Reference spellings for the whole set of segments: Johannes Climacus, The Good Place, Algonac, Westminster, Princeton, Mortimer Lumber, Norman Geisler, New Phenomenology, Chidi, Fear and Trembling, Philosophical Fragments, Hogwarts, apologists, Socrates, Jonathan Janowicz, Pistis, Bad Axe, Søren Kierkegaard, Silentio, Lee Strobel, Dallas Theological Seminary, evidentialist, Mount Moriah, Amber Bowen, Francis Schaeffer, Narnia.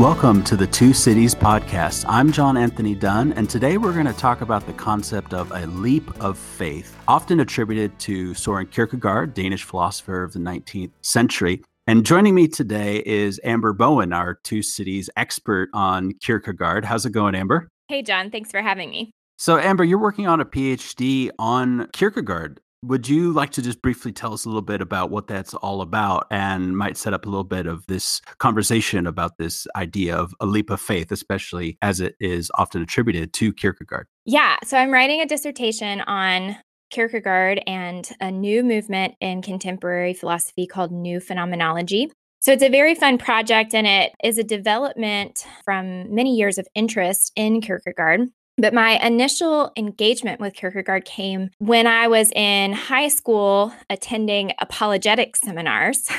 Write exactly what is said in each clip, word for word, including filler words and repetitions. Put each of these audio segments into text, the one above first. Welcome to the Two Cities Podcast. I'm John Anthony Dunne, and today we're going to talk about the concept of a leap of faith, often attributed to Søren Kierkegaard, Danish philosopher of the nineteenth century. And joining me today is Amber Bowen, our Two Cities expert on Kierkegaard. How's it going, Amber? Hey, John. Thanks for having me. So, Amber, you're working on a PhD on Kierkegaard. Would you like to just briefly tell us a little bit about what that's all about and might set up a little bit of this conversation about this idea of a leap of faith, especially as it is often attributed to Kierkegaard? Yeah. So I'm writing a dissertation on Kierkegaard and a new movement in contemporary philosophy called New Phenomenology. So it's a very fun project, and it is a development from many years of interest in Kierkegaard. But my initial engagement with Kierkegaard came when I was in high school attending apologetic seminars.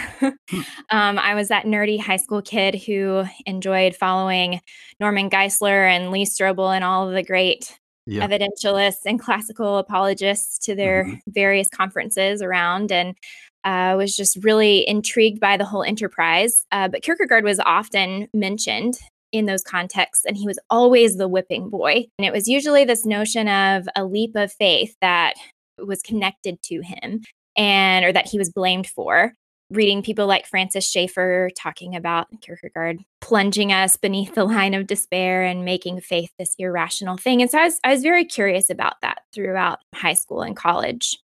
um, I was that nerdy high school kid who enjoyed following Norman Geisler and Lee Strobel and all of the great yeah. evidentialists and classical apologists to their mm-hmm. various conferences around. And I uh, was just really intrigued by the whole enterprise. Uh, but Kierkegaard was often mentioned in those contexts, and he was always the whipping boy. And it was usually this notion of a leap of faith that was connected to him, and or that he was blamed for. Reading people like Francis Schaeffer talking about Kierkegaard plunging us beneath the line of despair and making faith this irrational thing. And so I was, I was very curious about that throughout high school and college.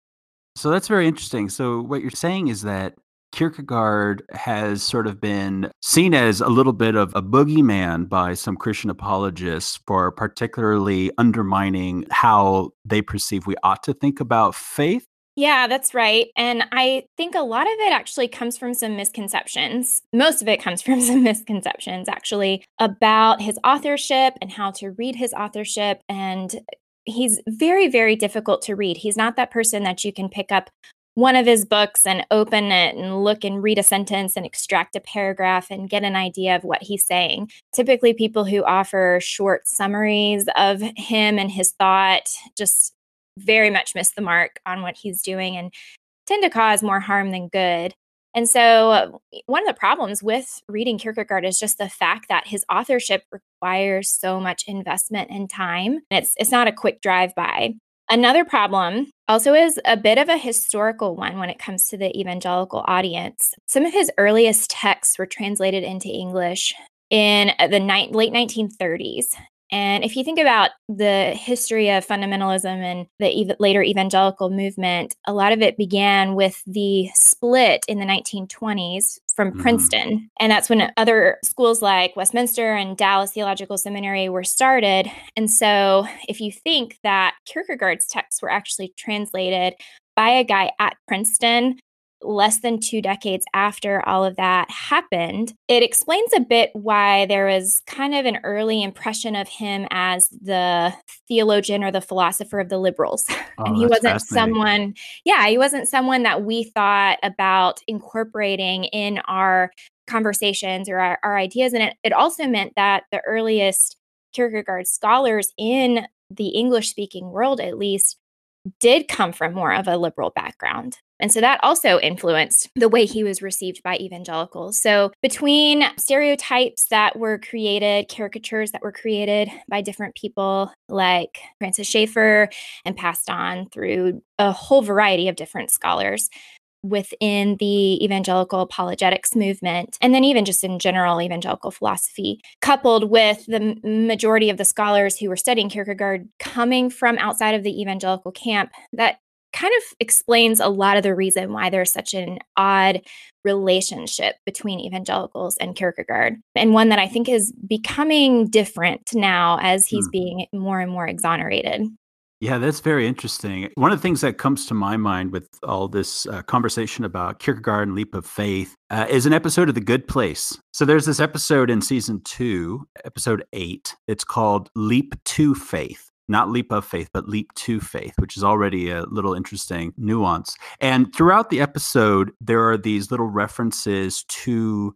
So that's very interesting. So what you're saying is that Kierkegaard has sort of been seen as a little bit of a boogeyman by some Christian apologists for particularly undermining how they perceive we ought to think about faith. Yeah, that's right. And I think a lot of it actually comes from some misconceptions. Most of it comes from some misconceptions, actually, about his authorship and how to read his authorship. And he's very, very difficult to read. He's not that person that you can pick up one of his books and open it and look and read a sentence and extract a paragraph and get an idea of what he's saying. Typically, people who offer short summaries of him and his thought just very much miss the mark on what he's doing and tend to cause more harm than good. And so one of the problems with reading Kierkegaard is just the fact that his authorship requires so much investment and time. It's, it's not a quick drive-by. Another problem also is a bit of a historical one when it comes to the evangelical audience. Some of his earliest texts were translated into English in the ni- late nineteen thirties. And if you think about the history of fundamentalism and the ev- later evangelical movement, a lot of it began with the split in the nineteen twenties from mm-hmm. Princeton. And that's when other schools like Westminster and Dallas Theological Seminary were started. And so if you think that Kierkegaard's texts were actually translated by a guy at Princeton less than two decades after all of that happened, it explains a bit why there was kind of an early impression of him as the theologian or the philosopher of the liberals. Oh, and he wasn't someone, yeah, he wasn't someone that we thought about incorporating in our conversations or our, our ideas. And it, it also meant that the earliest Kierkegaard scholars in the English-speaking world, at least, did come from more of a liberal background. And so that also influenced the way he was received by evangelicals. So between stereotypes that were created, caricatures that were created by different people like Francis Schaeffer and passed on through a whole variety of different scholars within the evangelical apologetics movement, and then even just in general evangelical philosophy, coupled with the majority of the scholars who were studying Kierkegaard coming from outside of the evangelical camp, that kind of explains a lot of the reason why there's such an odd relationship between evangelicals and Kierkegaard, and one that I think is becoming different now as he's hmm. being more and more exonerated. Yeah, that's very interesting. One of the things that comes to my mind with all this uh, conversation about Kierkegaard and leap of faith uh, is an episode of The Good Place. So there's this episode in season two, episode eight. It's called Leap to Faith. Not leap of faith, but leap to faith, which is already a little interesting nuance. And throughout the episode, there are these little references to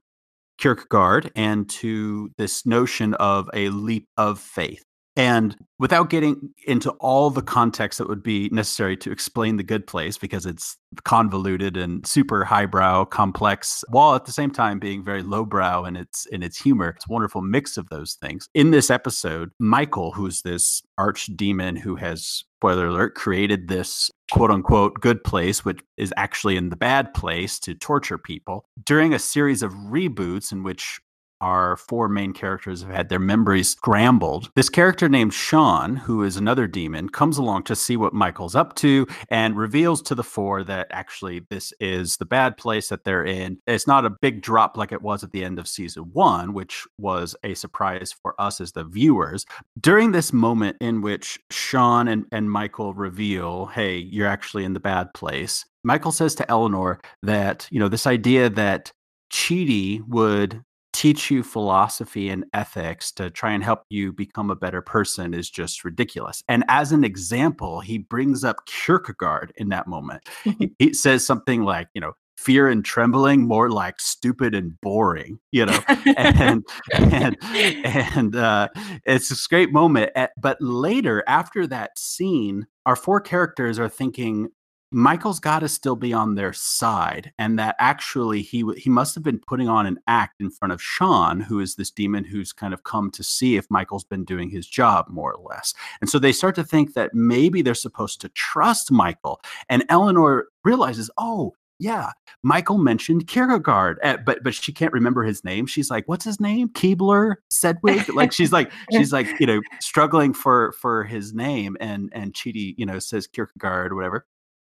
Kierkegaard and to this notion of a leap of faith. And without getting into all the context that would be necessary to explain The Good Place, because it's convoluted and super highbrow, complex, while at the same time being very lowbrow in its in its humor. It's a wonderful mix of those things. In this episode, Michael, who's this archdemon who has, spoiler alert, created this quote-unquote good place, which is actually in the bad place, to torture people, during a series of reboots in which our four main characters have had their memories scrambled. This character named Sean, who is another demon, comes along to see what Michael's up to and reveals to the four that actually this is the bad place that they're in. It's not a big drop like it was at the end of season one, which was a surprise for us as the viewers. During this moment in which Sean and, and Michael reveal, hey, you're actually in the bad place, Michael says to Eleanor that, you know, this idea that Chidi would teach you philosophy and ethics to try and help you become a better person is just ridiculous. And as an example, he brings up Kierkegaard in that moment. he, he says something like, you know, Fear and Trembling, more like stupid and boring, you know, and and, and uh, it's this great moment. At, but later, after that scene, our four characters are thinking, Michael's got to still be on their side, and that actually he he must have been putting on an act in front of Sean, who is this demon who's kind of come to see if Michael's been doing his job, more or less. And so they start to think that maybe they're supposed to trust Michael. And Eleanor realizes, oh, yeah, Michael mentioned Kierkegaard, uh, but but she can't remember his name. She's like, what's his name? Keebler? Sedgwick? Like she's like she's like you know struggling for for his name, and and Chidi you know says Kierkegaard or whatever.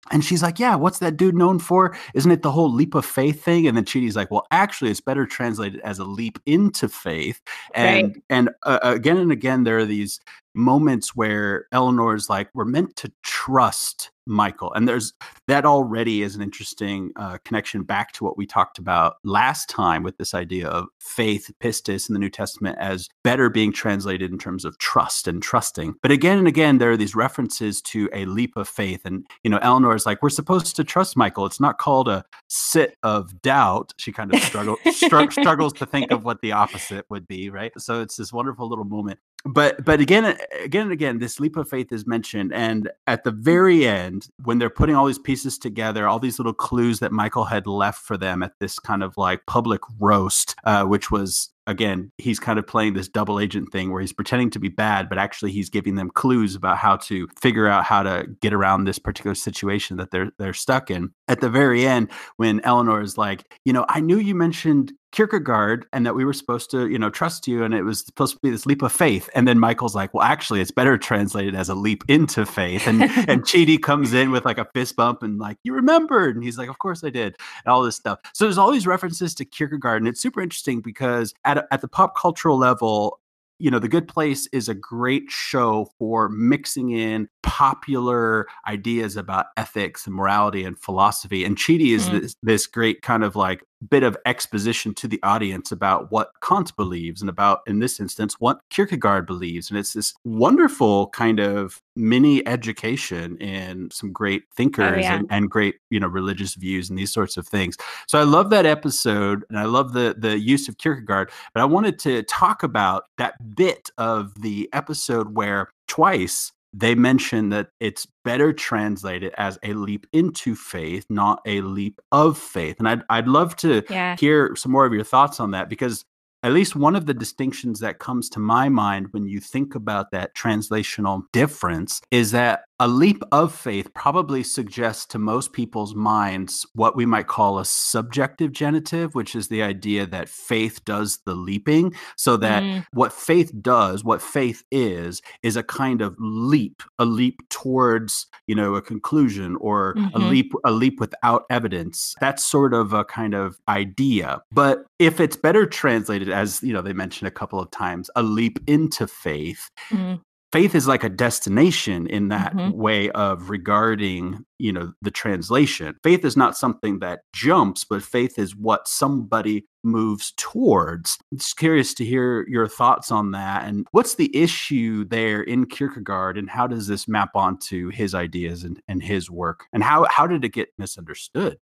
And she's like, yeah, what's that dude known for? Isn't it the whole leap of faith thing? And then Chidi's like, well, actually, it's better translated as a leap into faith. And right. and uh, again and again, there are these moments where Eleanor's like, we're meant to trust Michael. And there's that already is an interesting uh, connection back to what we talked about last time with this idea of faith, pistis, in the New Testament as better being translated in terms of trust and trusting. But again and again, there are these references to a leap of faith. And, you know, Eleanor is like, we're supposed to trust Michael. It's not called a sit of doubt. She kind of struggle, str- struggles to think of what the opposite would be, right? So it's this wonderful little moment. But but again, again and again, this leap of faith is mentioned. And at the very end, when they're putting all these pieces together, all these little clues that Michael had left for them at this kind of like public roast, uh, which was, again, he's kind of playing this double agent thing where he's pretending to be bad, but actually he's giving them clues about how to figure out how to get around this particular situation that they're they're stuck in. At the very end, when Eleanor is like, you know, I knew you mentioned Kierkegaard and that we were supposed to, you know, trust you. And it was supposed to be this leap of faith. And then Michael's like, well, actually, it's better translated as a leap into faith. And and Chidi comes in with like a fist bump and like, you remembered. And he's like, of course I did. And all this stuff. So there's all these references to Kierkegaard. And it's super interesting because at, at the pop cultural level, you know, The Good Place is a great show for mixing in popular ideas about ethics and morality and philosophy. And Chidi is mm-hmm. this, this great kind of like bit of exposition to the audience about what Kant believes and about, in this instance, what Kierkegaard believes. And it's this wonderful kind of mini education in some great thinkers oh, yeah. and, and great, you know, religious views and these sorts of things. So I love that episode and I love the the use of Kierkegaard, but I wanted to talk about that bit of the episode where twice they mention that it's better translated as a leap into faith, not a leap of faith. And I'd, I'd love to yeah. hear some more of your thoughts on that, because at least one of the distinctions that comes to my mind when you think about that translational difference is that a leap of faith probably suggests to most people's minds what we might call a subjective genitive, which is the idea that faith does the leaping. So that mm. what faith does, what faith is, is a kind of leap, a leap towards, you know, a conclusion or mm-hmm. a leap, a leap without evidence. That's sort of a kind of idea. But if it's better translated as, you know, they mentioned a couple of times, a leap into faith, mm. faith is like a destination in that mm-hmm. way of regarding, you know, the translation. Faith is not something that jumps, but faith is what somebody moves towards. I'm just curious to hear your thoughts on that. And what's the issue there in Kierkegaard? And how does this map onto his ideas and, and his work? And how how did it get misunderstood?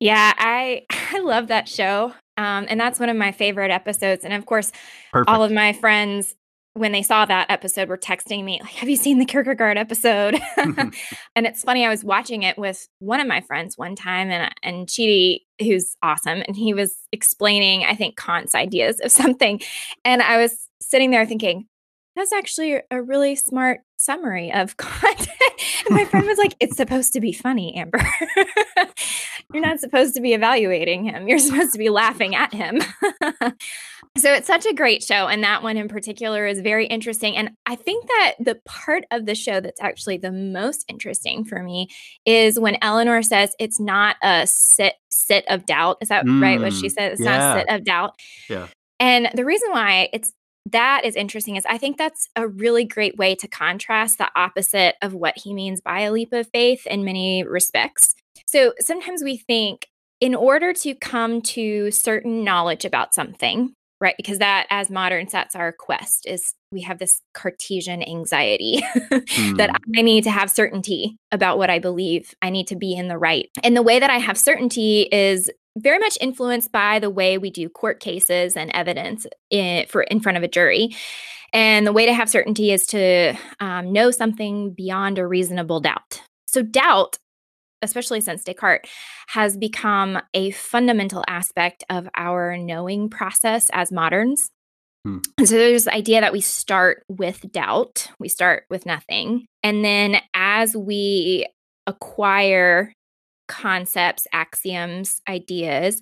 Yeah, I I love that show. Um, and that's one of my favorite episodes. And of course, Perfect. all of my friends when they saw that episode, were texting me, like, have you seen the Kierkegaard episode? And it's funny, I was watching it with one of my friends one time, and and Chidi, who's awesome, and he was explaining, I think, Kant's ideas of something. And I was sitting there thinking, that's actually a really smart summary of Kant. And my friend was like, it's supposed to be funny, Amber. You're not supposed to be evaluating him. You're supposed to be laughing at him. So it's such a great show. And that one in particular is very interesting. And I think that the part of the show that's actually the most interesting for me is when Eleanor says it's not a sit sit of doubt. Is that mm, right? What she said? It's yeah. not a sit of doubt. Yeah. And the reason why it's that is interesting is I think that's a really great way to contrast the opposite of what he means by a leap of faith in many respects. So sometimes we think in order to come to certain knowledge about something, right? Because that, as moderns, that's our quest, is we have this Cartesian anxiety mm. that I need to have certainty about what I believe. I need to be in the right. And the way that I have certainty is very much influenced by the way we do court cases and evidence in, for in front of a jury. And the way to have certainty is to um, know something beyond a reasonable doubt. So doubt, especially since Descartes, has become a fundamental aspect of our knowing process as moderns. Hmm. And so there's the idea that we start with doubt, we start with nothing. And then as we acquire concepts, axioms, ideas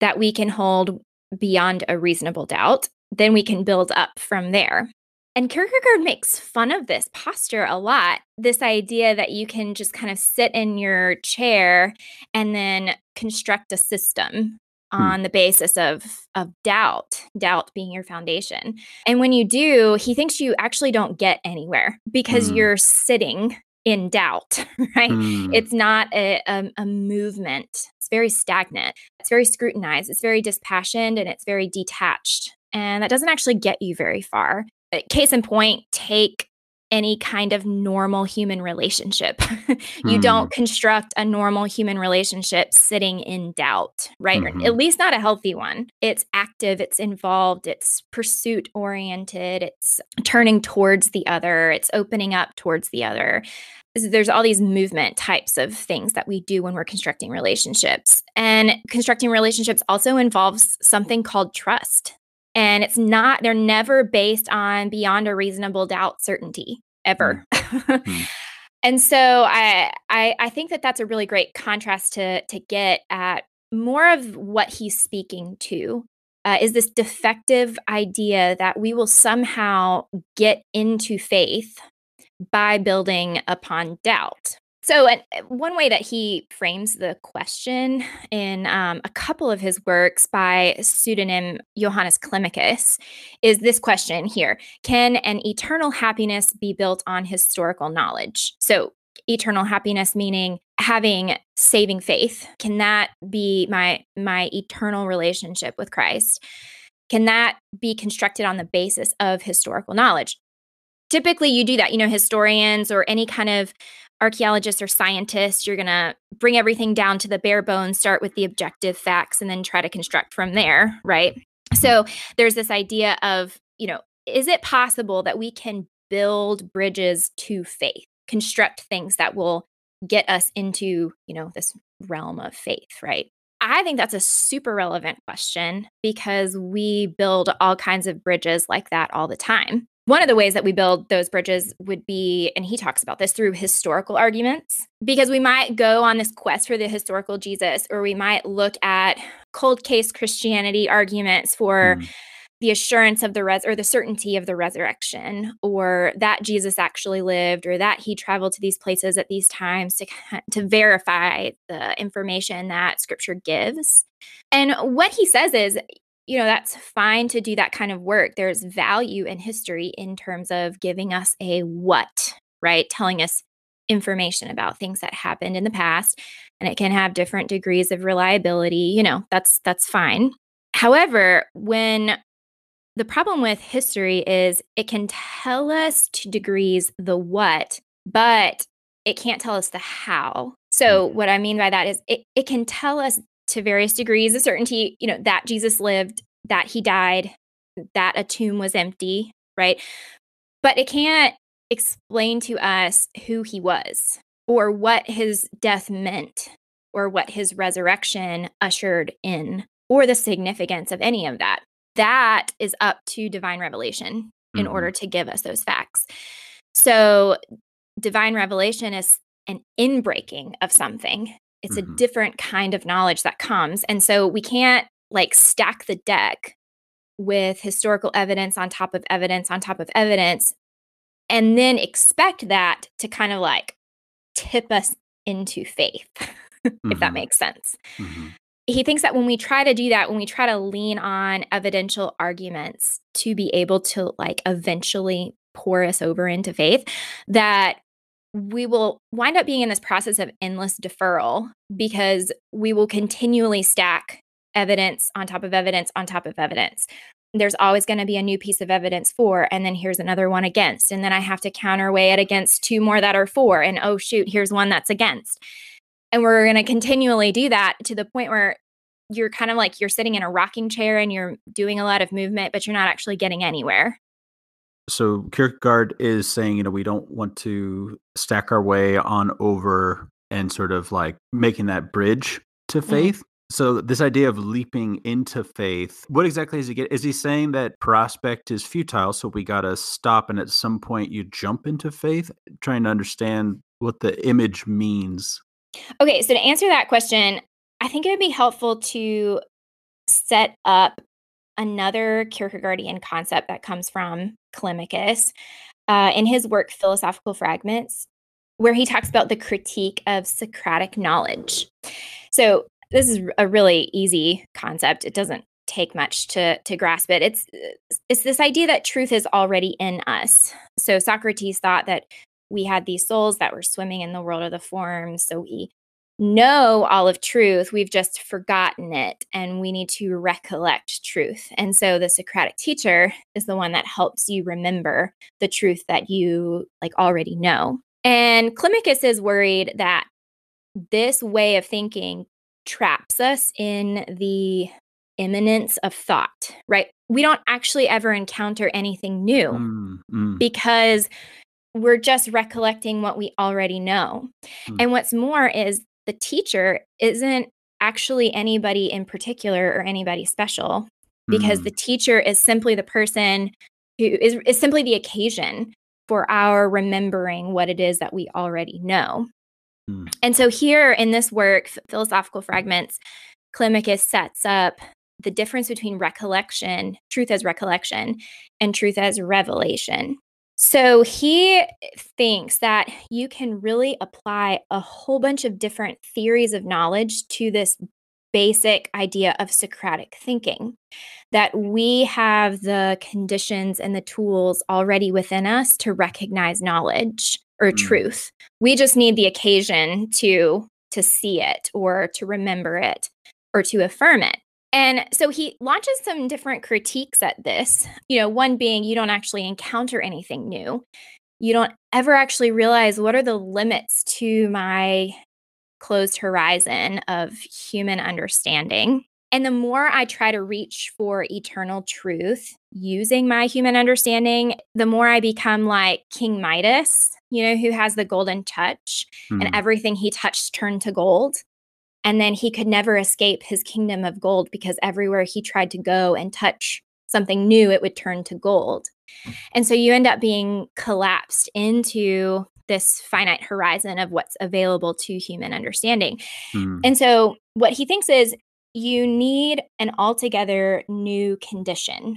that we can hold beyond a reasonable doubt, then we can build up from there. And Kierkegaard makes fun of this posture a lot, this idea that you can just kind of sit in your chair and then construct a system on the basis of of doubt, doubt being your foundation. And when you do, he thinks you actually don't get anywhere because mm. you're sitting in doubt, right? Mm. It's not a, a, a movement. It's very stagnant. It's very scrutinized. It's very dispassioned, and it's very detached. And that doesn't actually get you very far. Case in point, take any kind of normal human relationship. You mm. don't construct a normal human relationship sitting in doubt, right? Mm-hmm. Or at least not a healthy one. It's active, it's involved, it's pursuit oriented, it's turning towards the other, it's opening up towards the other. There's all these movement types of things that we do when we're constructing relationships. And constructing relationships also involves something called trust. And it's not, they're never based on beyond a reasonable doubt certainty ever. Mm-hmm. And so I, I I think that that's a really great contrast to to get at more of what he's speaking to uh, is this defective idea that we will somehow get into faith by building upon doubt. So and one way that he frames the question in um, a couple of his works by pseudonym Johannes Climacus is this question here. Can an eternal happiness be built on historical knowledge? So eternal happiness meaning having saving faith. Can that be my my eternal relationship with Christ? Can that be constructed on the basis of historical knowledge? Typically, you do that. You know, historians or any kind of archaeologists or scientists, you're going to bring everything down to the bare bones, start with the objective facts, and then try to construct from there, right? So there's this idea of, you know, is it possible that we can build bridges to faith, construct things that will get us into, you know, this realm of faith, right? I think that's a super relevant question because we build all kinds of bridges like that all the time. One of the ways that we build those bridges would be, and he talks about this, through historical arguments, because we might go on this quest for the historical Jesus, or we might look at cold case Christianity arguments for mm. the assurance of the res or the certainty of the resurrection, or that Jesus actually lived, or that he traveled to these places at these times to, to verify the information that Scripture gives. And what he says is, you know, that's fine to do that kind of work. There's value in history in terms of giving us a what, right? Telling us information about things that happened in the past, and it can have different degrees of reliability. You know, that's that's fine. However, when the problem with history is it can tell us to degrees the what, but it can't tell us the how. So what I mean by that is it, it can tell us to various degrees of certainty, you know, that Jesus lived, that he died, that a tomb was empty, right? But it can't explain to us who he was or what his death meant or what his resurrection ushered in or the significance of any of that. That is up to divine revelation in mm-hmm. order to give us those facts. So divine revelation is an inbreaking of something. It's mm-hmm. a different kind of knowledge that comes. And so we can't like stack the deck with historical evidence on top of evidence on top of evidence and then expect that to kind of like tip us into faith, mm-hmm. if that makes sense. Mm-hmm. He thinks that when we try to do that, when we try to lean on evidential arguments to be able to like eventually pour us over into faith, that we will wind up being in this process of endless deferral because we will continually stack evidence on top of evidence on top of evidence. There's always going to be a new piece of evidence for, and then here's another one against, and then I have to counterweigh it against two more that are for, and oh shoot, here's one that's against. And we're going to continually do that to the point where you're kind of like you're sitting in a rocking chair and you're doing a lot of movement, but you're not actually getting anywhere. So Kierkegaard is saying, you know, we don't want to stack our way on over and sort of like making that bridge to faith. Mm-hmm. So this idea of leaping into faith, what exactly is he get? Is he saying that prospect is futile, so we got to stop and at some point you jump into faith? Trying to understand what the image means. Okay, so to answer that question, I think it would be helpful to set up another Kierkegaardian concept that comes from Climacus uh, in his work, Philosophical Fragments, where he talks about the critique of Socratic knowledge. So this is a really easy concept. It doesn't take much to, to grasp it. It's, it's this idea that truth is already in us. So Socrates thought that we had these souls that were swimming in the world of the forms. So we know all of truth. We've just forgotten it, and we need to recollect truth. And so the Socratic teacher is the one that helps you remember the truth that you like already know. And Climacus is worried that this way of thinking traps us in the imminence of thought, right? We don't actually ever encounter anything new mm, mm. because we're just recollecting what we already know. Mm. And what's more is the teacher isn't actually anybody in particular or anybody special, because mm. the teacher is simply the person who is, is simply the occasion for our remembering what it is that we already know. And so here in this work, Philosophical Fragments, Climacus sets up the difference between recollection, truth as recollection, and truth as revelation. So he thinks that you can really apply a whole bunch of different theories of knowledge to this basic idea of Socratic thinking, that we have the conditions and the tools already within us to recognize knowledge or mm. truth. We just need the occasion to to see it or to remember it or to affirm it. And so he launches some different critiques at this, you know, one being you don't actually encounter anything new. You don't ever actually realize what are the limits to my closed horizon of human understanding. And the more I try to reach for eternal truth using my human understanding, the more I become like King Midas, you know, who has the golden touch mm. and everything he touched turned to gold. And then he could never escape his kingdom of gold because everywhere he tried to go and touch something new, it would turn to gold. And so you end up being collapsed into this finite horizon of what's available to human understanding. Mm. And so what he thinks is you need an altogether new condition.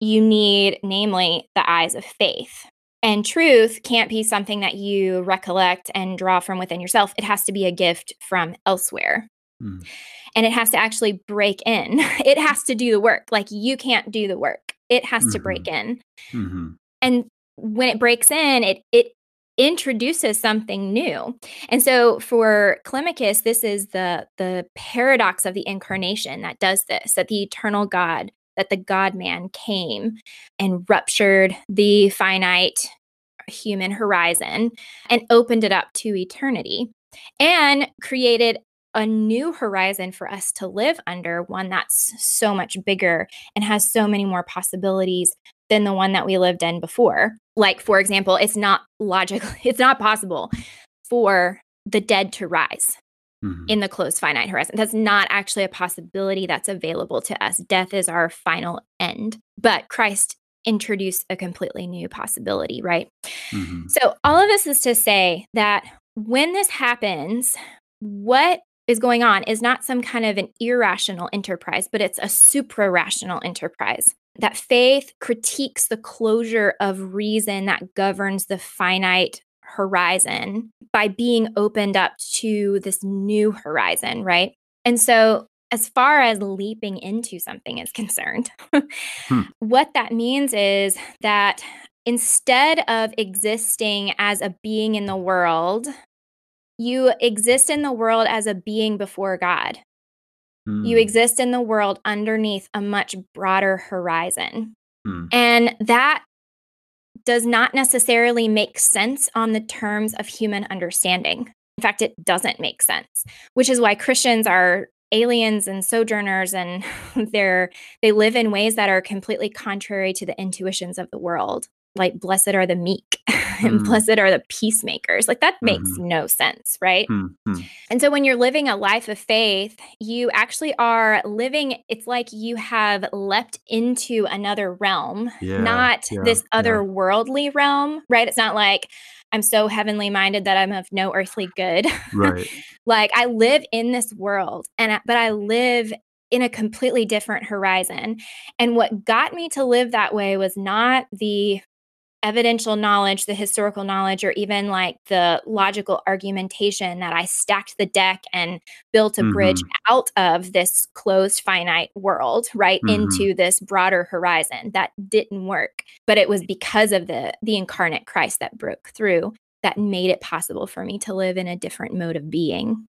You need, namely, the eyes of faith. And truth can't be something that you recollect and draw from within yourself. It has to be a gift from elsewhere. Mm. And it has to actually break in. It has to do the work. Like you can't do the work. It has mm-hmm. to break in. Mm-hmm. And when it breaks in, it it introduces something new. And so for Climacus, this is the the paradox of the incarnation that does this, that the eternal God, that the God-man came and ruptured the finite human horizon and opened it up to eternity and created a new horizon for us to live under, one that's so much bigger and has so many more possibilities than the one that we lived in before. Like, for example, it's not logical, it's not possible for the dead to rise mm-hmm. in the close finite horizon. That's not actually a possibility that's available to us. Death is our final end. But Christ introduced a completely new possibility, right? Mm-hmm. So all of this is to say that when this happens, what is going on is not some kind of an irrational enterprise, but it's a suprarational enterprise. That faith critiques the closure of reason that governs the finite horizon by being opened up to this new horizon, right? And so as far as leaping into something is concerned, hmm. what that means is that instead of existing as a being in the world, you exist in the world as a being before God. Hmm. You exist in the world underneath a much broader horizon. Hmm. And that does not necessarily make sense on the terms of human understanding. In fact, it doesn't make sense, which is why Christians are aliens and sojourners, and they're they live in ways that are completely contrary to the intuitions of the world. Like, blessed are the meek mm-hmm. and blessed are the peacemakers. Like, that makes mm-hmm. no sense, right? Mm-hmm. And so when you're living a life of faith, you actually are living, it's like you have leapt into another realm, yeah, not yeah, this otherworldly yeah. realm, right? It's not like, I'm so heavenly minded that I'm of no earthly good. Right. Like, I live in this world, and but I live in a completely different horizon. And what got me to live that way was not the evidential knowledge, the historical knowledge, or even like the logical argumentation that I stacked the deck and built a mm-hmm. bridge out of this closed finite world, right, mm-hmm. into this broader horizon. That didn't work. But it was because of the the incarnate Christ that broke through that made it possible for me to live in a different mode of being.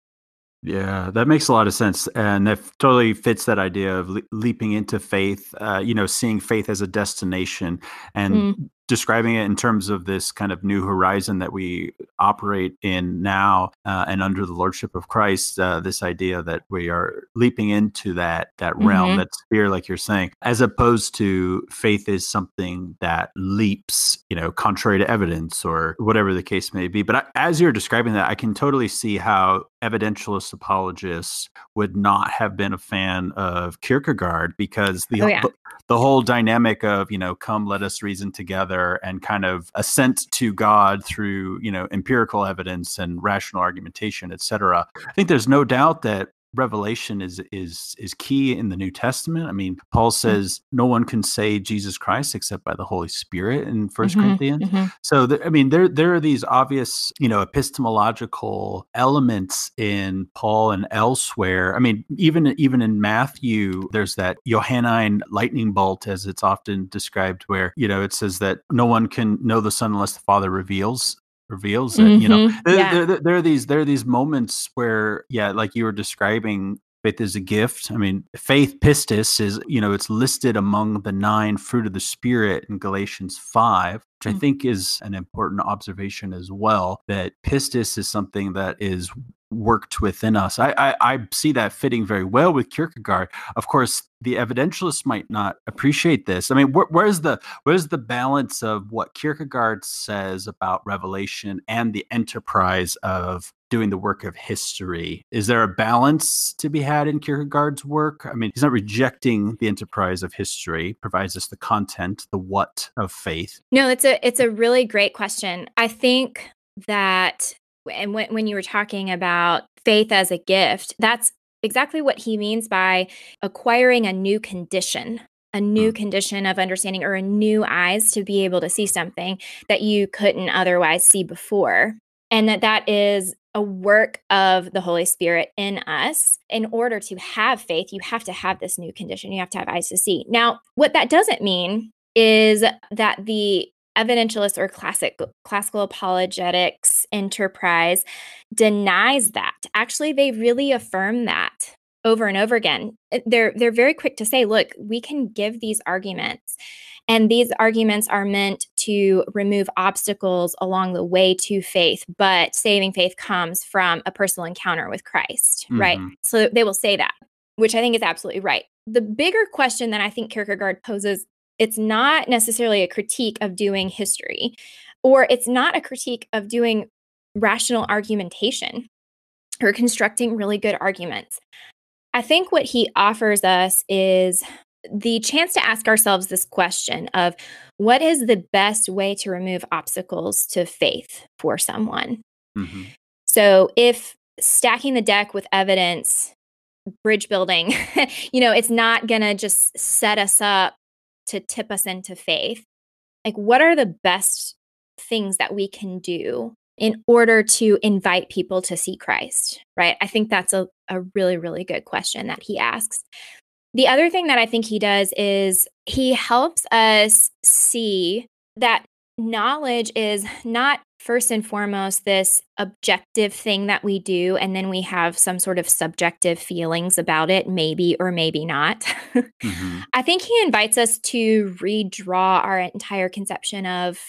Yeah, that makes a lot of sense. And that totally fits that idea of le- leaping into faith, uh, you know, seeing faith as a destination and mm. describing it in terms of this kind of new horizon that we operate in now uh, and under the Lordship of Christ, uh, this idea that we are leaping into that that mm-hmm. realm, that sphere, like you're saying, as opposed to faith is something that leaps, you know, contrary to evidence or whatever the case may be. But I, as you're describing that, I can totally see how evidentialist apologists would not have been a fan of Kierkegaard, because the, oh, yeah. the, the whole dynamic of, you know, come let us reason together and kind of assent to God through, you know, empirical evidence and rational argumentation, et cetera. I think there's no doubt that revelation is is is key in the New Testament. I mean, Paul says no one can say Jesus Christ except by the Holy Spirit in First mm-hmm, Corinthians. Mm-hmm. So, th- I mean, there there are these obvious, you know, epistemological elements in Paul and elsewhere. I mean, even even in Matthew, there's that Johannine lightning bolt, as it's often described, where, you know, it says that no one can know the Son unless the Father reveals. reveals it, mm-hmm. you know, there, yeah. there, there, there are these, there are these moments where, yeah, like you were describing, faith is a gift. I mean, faith pistis is, you know, it's listed among the nine fruit of the Spirit in Galatians five, which I think is an important observation as well, that pistis is something that is worked within us. I, I, I see that fitting very well with Kierkegaard. Of course, the evidentialists might not appreciate this. I mean, wh- where's the where's the balance of what Kierkegaard says about revelation and the enterprise of doing the work of history? Is there a balance to be had in Kierkegaard's work? I mean, he's not rejecting the enterprise of history, provides us the content, the what of faith. No, it's a it's a really great question. I think that, and when, when you were talking about faith as a gift, that's exactly what he means by acquiring a new condition, a new condition of understanding, or a new eyes to be able to see something that you couldn't otherwise see before. And that that is a work of the Holy Spirit in us. In order to have faith, you have to have this new condition. You have to have eyes to see. Now, what that doesn't mean is that the evidentialist or classic classical apologetics enterprise denies that. Actually, they really affirm that over and over again. They're they're very quick to say, look, we can give these arguments, and these arguments are meant to remove obstacles along the way to faith, but saving faith comes from a personal encounter with Christ, mm-hmm. right? So they will say that, which I think is absolutely right. The bigger question that I think Kierkegaard poses It's not necessarily a critique of doing history, or it's not a critique of doing rational argumentation or constructing really good arguments. I think what he offers us is the chance to ask ourselves this question of what is the best way to remove obstacles to faith for someone? Mm-hmm. So if stacking the deck with evidence, bridge building, you know, it's not going to just set us up to tip us into faith. Like, what are the best things that we can do in order to invite people to see Christ, right? I think that's a, a really, really good question that he asks. The other thing that I think he does is he helps us see that knowledge is not first and foremost this objective thing that we do, and then we have some sort of subjective feelings about it, maybe or maybe not. Mm-hmm. I think he invites us to redraw our entire conception of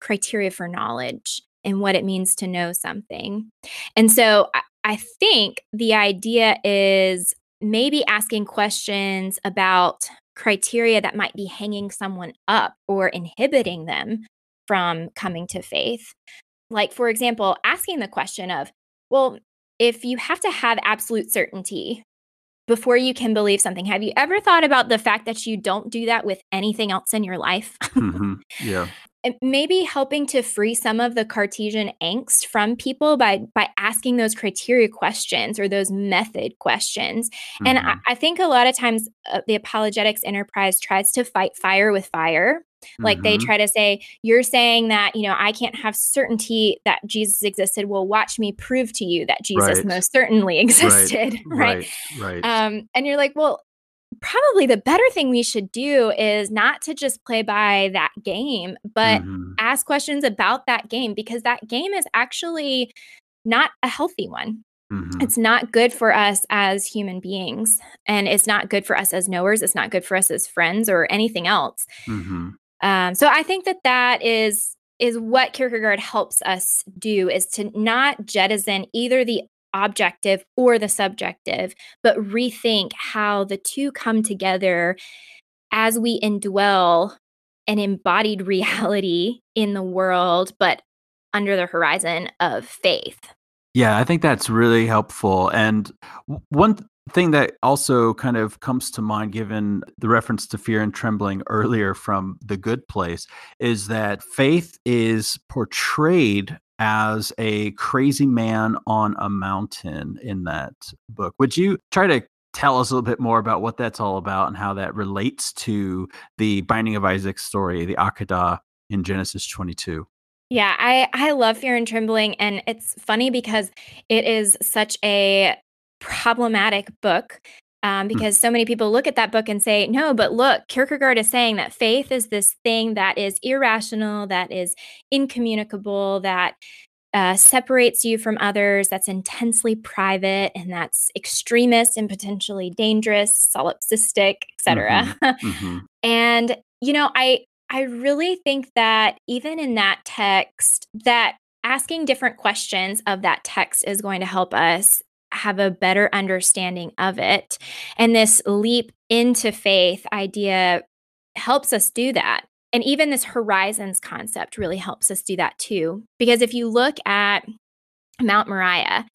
criteria for knowledge and what it means to know something. And so I, I think the idea is maybe asking questions about criteria that might be hanging someone up or inhibiting them from coming to faith. Like, for example, asking the question of, well, if you have to have absolute certainty before you can believe something, have you ever thought about the fact that you don't do that with anything else in your life? Mm-hmm. Yeah. And maybe helping to free some of the Cartesian angst from people by by asking those criteria questions or those method questions. Mm-hmm. And I, I think a lot of times uh, the apologetics enterprise tries to fight fire with fire. Like, mm-hmm. they try to say, you're saying that, you know, I can't have certainty that Jesus existed. Well, watch me prove to you that Jesus right. most certainly existed. Right. Right. right. Um, and you're like, well, probably the better thing we should do is not to just play by that game, but mm-hmm. ask questions about that game, because that game is actually not a healthy one. Mm-hmm. It's not good for us as human beings, and it's not good for us as knowers. It's not good for us as friends or anything else. Mm-hmm. Um, so I think that that is is what Kierkegaard helps us do, is to not jettison either the objective or the subjective, but rethink how the two come together as we indwell an embodied reality in the world, but under the horizon of faith. Yeah, I think that's really helpful. And one th- thing that also kind of comes to mind, given the reference to Fear and Trembling earlier from The Good Place, is that faith is portrayed as a crazy man on a mountain in that book. Would you try to tell us a little bit more about what that's all about and how that relates to the Binding of Isaac story, the Akedah in Genesis twenty-two? Yeah, I, I love Fear and Trembling. And it's funny because it is such a problematic book, um, because so many people look at that book and say, no, but look, Kierkegaard is saying that faith is this thing that is irrational, that is incommunicable, that uh, separates you from others, that's intensely private, and that's extremist and potentially dangerous, solipsistic, et cetera. Mm-hmm. Mm-hmm. And, you know, I... I really think that even in that text, that asking different questions of that text is going to help us have a better understanding of it. And this leap into faith idea helps us do that. And even this horizons concept really helps us do that too. Because if you look at Mount Moriah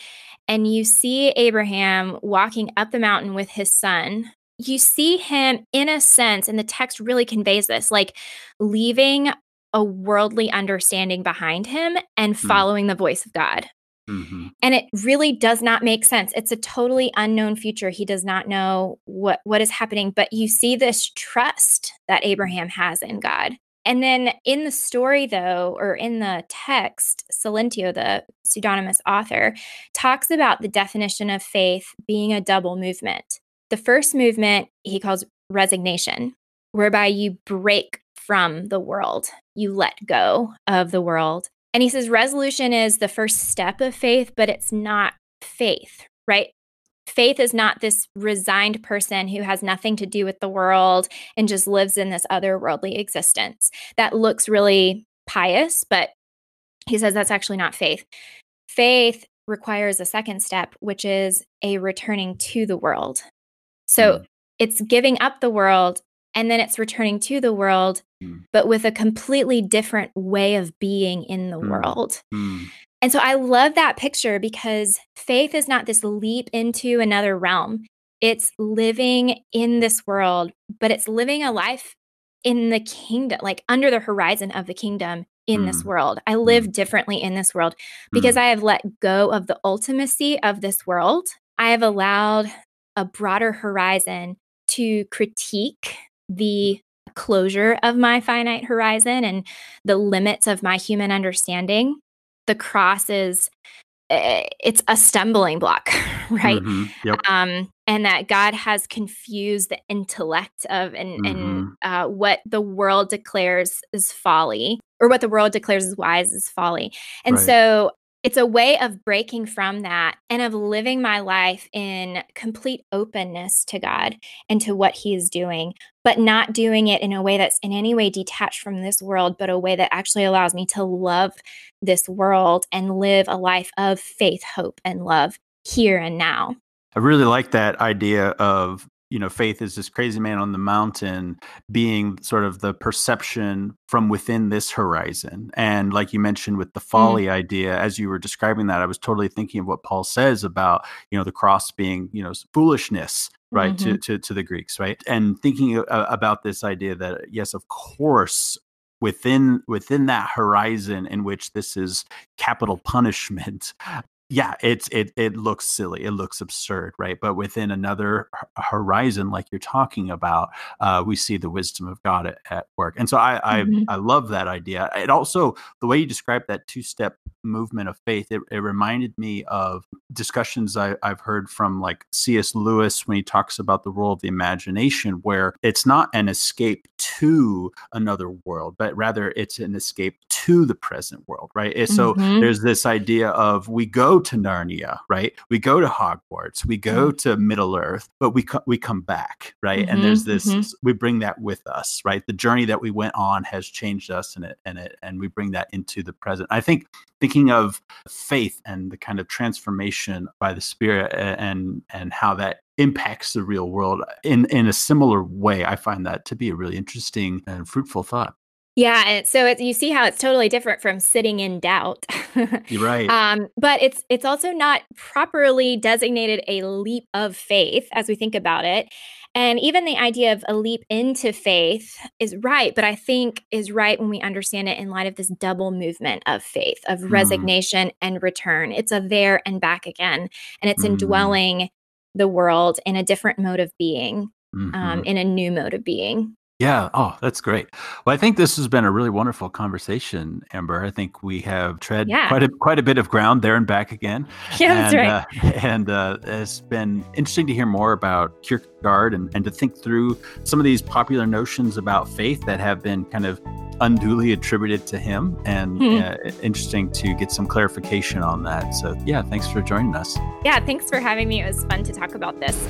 and you see Abraham walking up the mountain with his son, you see him, in a sense, and the text really conveys this, like leaving a worldly understanding behind him and following mm-hmm. the voice of God. Mm-hmm. And it really does not make sense. It's a totally unknown future. He does not know what, what is happening, but you see this trust that Abraham has in God. And then in the story, though, or in the text, Silentio, the pseudonymous author, talks about the definition of faith being a double movement. The first movement he calls resignation, whereby you break from the world, you let go of the world. And he says resolution is the first step of faith, but it's not faith, right? Faith is not this resigned person who has nothing to do with the world and just lives in this otherworldly existence. That looks really pious, but he says that's actually not faith. Faith requires a second step, which is a returning to the world. So it's giving up the world and then it's returning to the world, mm. but with a completely different way of being in the mm. world. Mm. And so I love that picture, because faith is not this leap into another realm. It's living in this world, but it's living a life in the kingdom, like under the horizon of the kingdom in mm. this world. I live mm. differently in this world because mm. I have let go of the ultimacy of this world. I have allowed a broader horizon to critique the closure of my finite horizon and the limits of my human understanding. The cross is, it's a stumbling block, right? Mm-hmm. Yep. Um, and that God has confused the intellect of and, mm-hmm. and uh, what the world declares is folly, or what the world declares is wise is folly. And right. so it's a way of breaking from that and of living my life in complete openness to God and to what he is doing, but not doing it in a way that's in any way detached from this world, but a way that actually allows me to love this world and live a life of faith, hope, and love here and now. I really like that idea of, you know, faith is this crazy man on the mountain being sort of the perception from within this horizon. And like you mentioned with the folly mm. idea, as you were describing that, I was totally thinking of what Paul says about, you know, the cross being, you know, foolishness, right, mm-hmm. to, to, to the Greeks, right? And thinking uh, about this idea that, yes, of course, within within that horizon in which this is capital punishment, yeah, it's it it looks silly, it looks absurd, right? But within another horizon, like you're talking about, uh, we see the wisdom of God at, at work. And so I I, mm-hmm. I love that idea. It also, the way you described that two-step movement of faith, it, it reminded me of discussions I, I've heard from like C S Lewis when he talks about the role of the imagination, where it's not an escape to another world, but rather it's an escape to the present world, right? And so mm-hmm. there's this idea of we go to Narnia, right? We go to Hogwarts, we go to Middle Earth, but we co- we come back, right? Mm-hmm, and there's this, mm-hmm. we bring that with us, right? The journey that we went on has changed us, and it and it and we bring that into the present. I think thinking of faith and the kind of transformation by the Spirit and and how that impacts the real world in in a similar way, I find that to be a really interesting and fruitful thought. Yeah, and so it, you see how it's totally different from sitting in doubt. You're right. Um, but it's it's also not properly designated a leap of faith as we think about it. And even the idea of a leap into faith is right, but I think is right when we understand it in light of this double movement of faith, of mm. resignation and return. It's a there and back again, and it's mm. indwelling the world in a different mode of being, mm-hmm. um, in a new mode of being. Yeah. Oh, that's great. Well, I think this has been a really wonderful conversation, Amber. I think we have tread yeah. quite a quite a bit of ground there and back again. Yeah, and, that's right. Uh, and uh, it's been interesting to hear more about Kierkegaard and, and to think through some of these popular notions about faith that have been kind of unduly attributed to him. And hmm. uh, interesting to get some clarification on that. So yeah, thanks for joining us. Yeah, thanks for having me. It was fun to talk about this.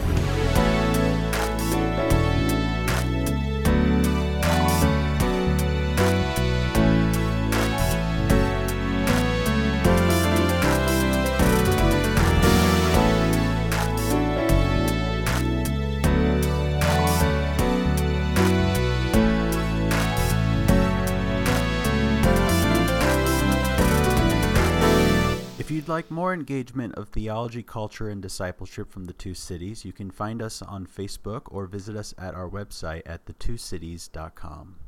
Like more engagement of theology, culture, and discipleship from the two cities, you can find us on Facebook or visit us at our website at the two cities dot com.